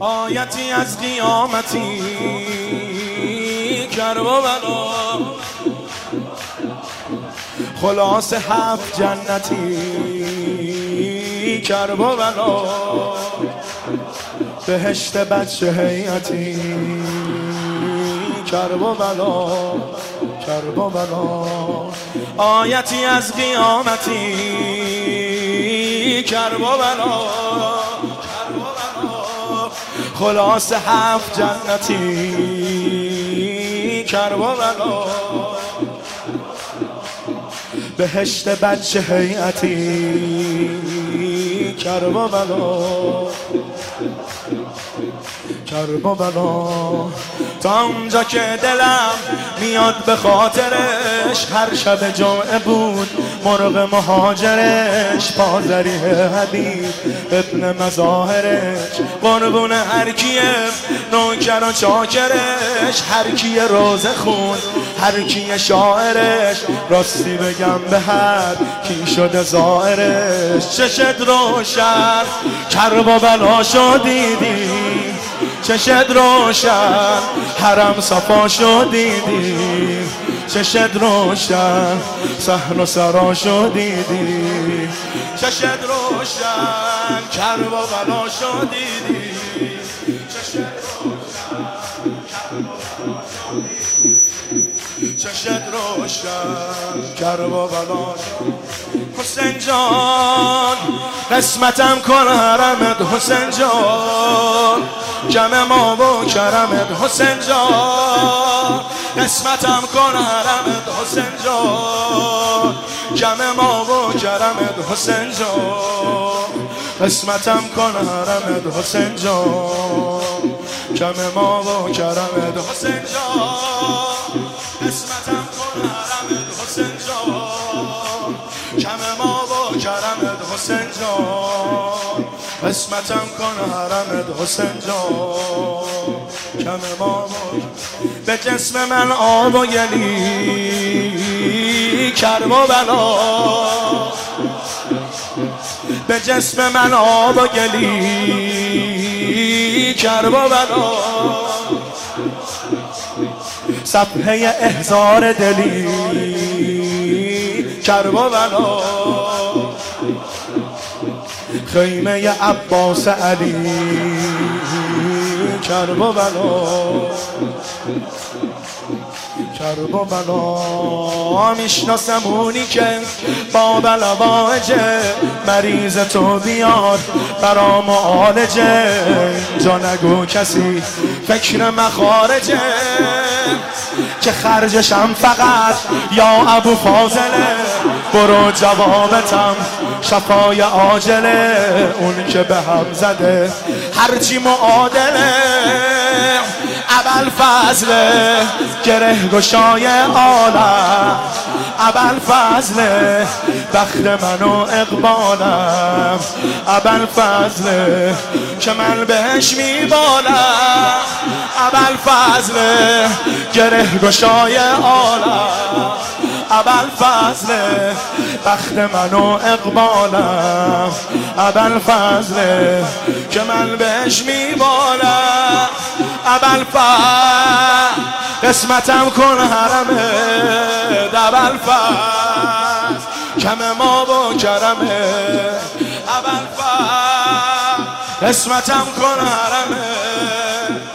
آیتی از قیامتی کرب و بلا، خلاص هفت جنتی کرب و بلا، بهشت بچه حیاتی کرب و بلا، کرب و بلا. آیتی از قیامتی کرب و بلا، خلاص هفت جنتی کرب و بلا، بهشت بچه حیاتی کرب و بلا، کرب و بلا. تا اونجا که دلم میاد به خاطرش، هر شب جمعه بود مرغ مهاجرش، پازری حبیب ابن مظاهرش، قربون هر کیه نوکر و چاکرش، هر کیه روزه خون، هر کیه شاعرش، راستی بگم به هر کی شده ظاهرش. چشت روشن کرب و بلاشو دیدی، چشت روشن حرم صفاشو دیدی، چشت روشن صحن و سراشو دیدی، چشت روشن کرب و بلاشو دیدی، چشت روشن کرب و بلاشو دیدی، چشت روشن کرب و بلاشو. حسین جان قسمتم کن حرمت، حسین جان جمع ما و کرمت، حسین جان قسمتم کن حرمت، حسین جان جمع ما و کرمت، حسین جان قسمتم کن حرمت، حسین جان جمع ما و کرمت، حسین جان قسمتم کن حرمت، حسین جان جمع ما و کرمت، حسین جان قسمتم کن حرمت، حسین جان کم ما. به جسم من آب و گلی کرب و بلا، به جسم من آب و گلی کرب و بلا، صفحه احضار دلی کرب و بلا، خیمه عباس علی کرب و بلا، کرب و بلا. میشناسم اونی که با بلواجه، مریض تو بیار برا معالجه، اینجا نگو کسی فکر مخارجه، که خرجشم فقط یا ابو فاضله، برو جوابتم شفای عاجله، اون که به هم زده هرچی معادله، ابوالفضل گره گشای عالم، ابوالفضل بخت من و اقبالم، ابوالفضل که من بهش میبالم، ابوالفضل گره گشای عالم، ابوالفضل بخت من و اقبالم، ابوالفضل که من بهش میبالم، ابوالفضل قسمتم کن حرمت، ابوالفضل کم ما و کرمت، ابوالفضل قسمتم کن حرمت،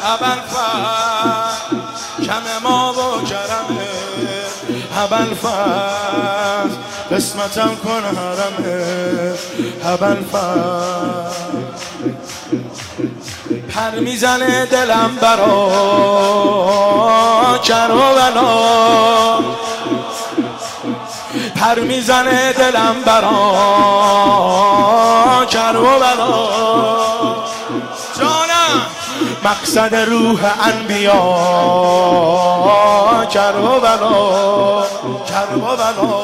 ابوالفضل کم ما و کرمت، ابوالفضل قسمتم کن حرمت، ابوالفضل. پر میزنه دلم برا کرب و بلا، پر میزنه دلم برا کرب و بلا، جانم مقصد روح انبیا کرب و بلا، کرب و بلا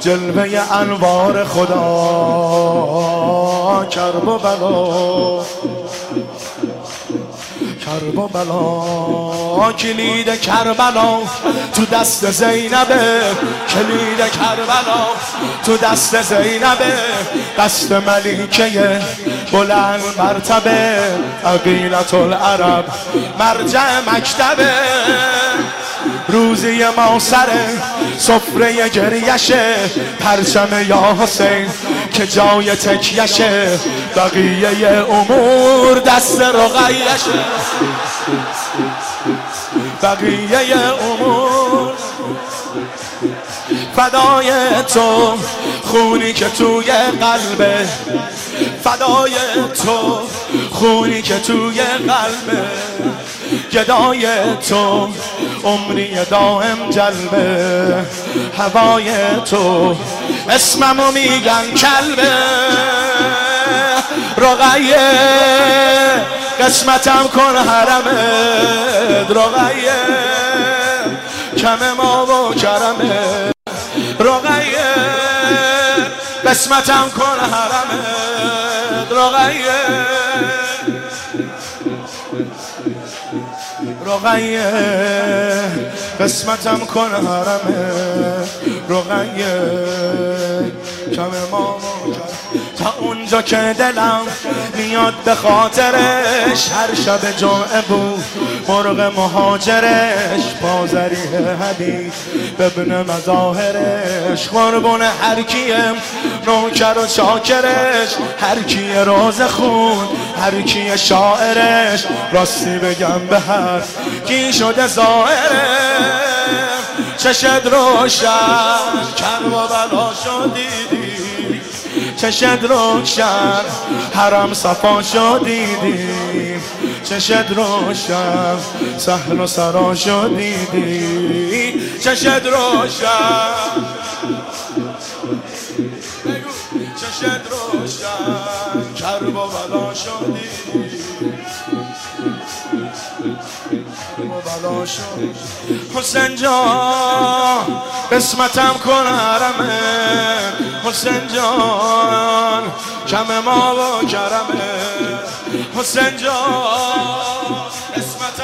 جلوه انوار خدا کرب و بلا، کرب و بلا. کلید کربلا تو دست زینبه، کلید کربلا تو دست زینبه، دست ملیکه بلند مرتبه عقیلت العرب مرجع مکتبه روزی ما سر سفره گریشه پرچم یا حسین که جای تکیشه بقیه امور دست رقیشه بقیه امور فدای تو خونی که توی قلبه فدای تو خونی که توی قلبه گدای تو عمری دائم جلبه هوای تو اسممو میگن کلبه رقیه قسمتم کن حرمه رقیه کم ما و کرمه رقیه قسمتم کن حرمه رقیه رقیه قسمتم کن حرمه رقیه کم ما تا اونجا که دلم میاد به خاطرش هر شب جمعه بود مرغ مهاجرش بازریه حدیث ببن مظاهرش قربون هر کیه نوکر و چاکرش هر کیه روز خون هر کیه شاعرش راستی بگم به هر کی شده ظاهره چشت روشن کرب و بلا شو دیدی چشت روشن حرم صفا شو دیدی چشت روشن سهل و سرا شو دیدی چشت روشن چشت روشن کرب و بلا شو دیدی حسین جان قسمتم کن حرمه حسین جان کم ما و کرمه حسین جان قسمتم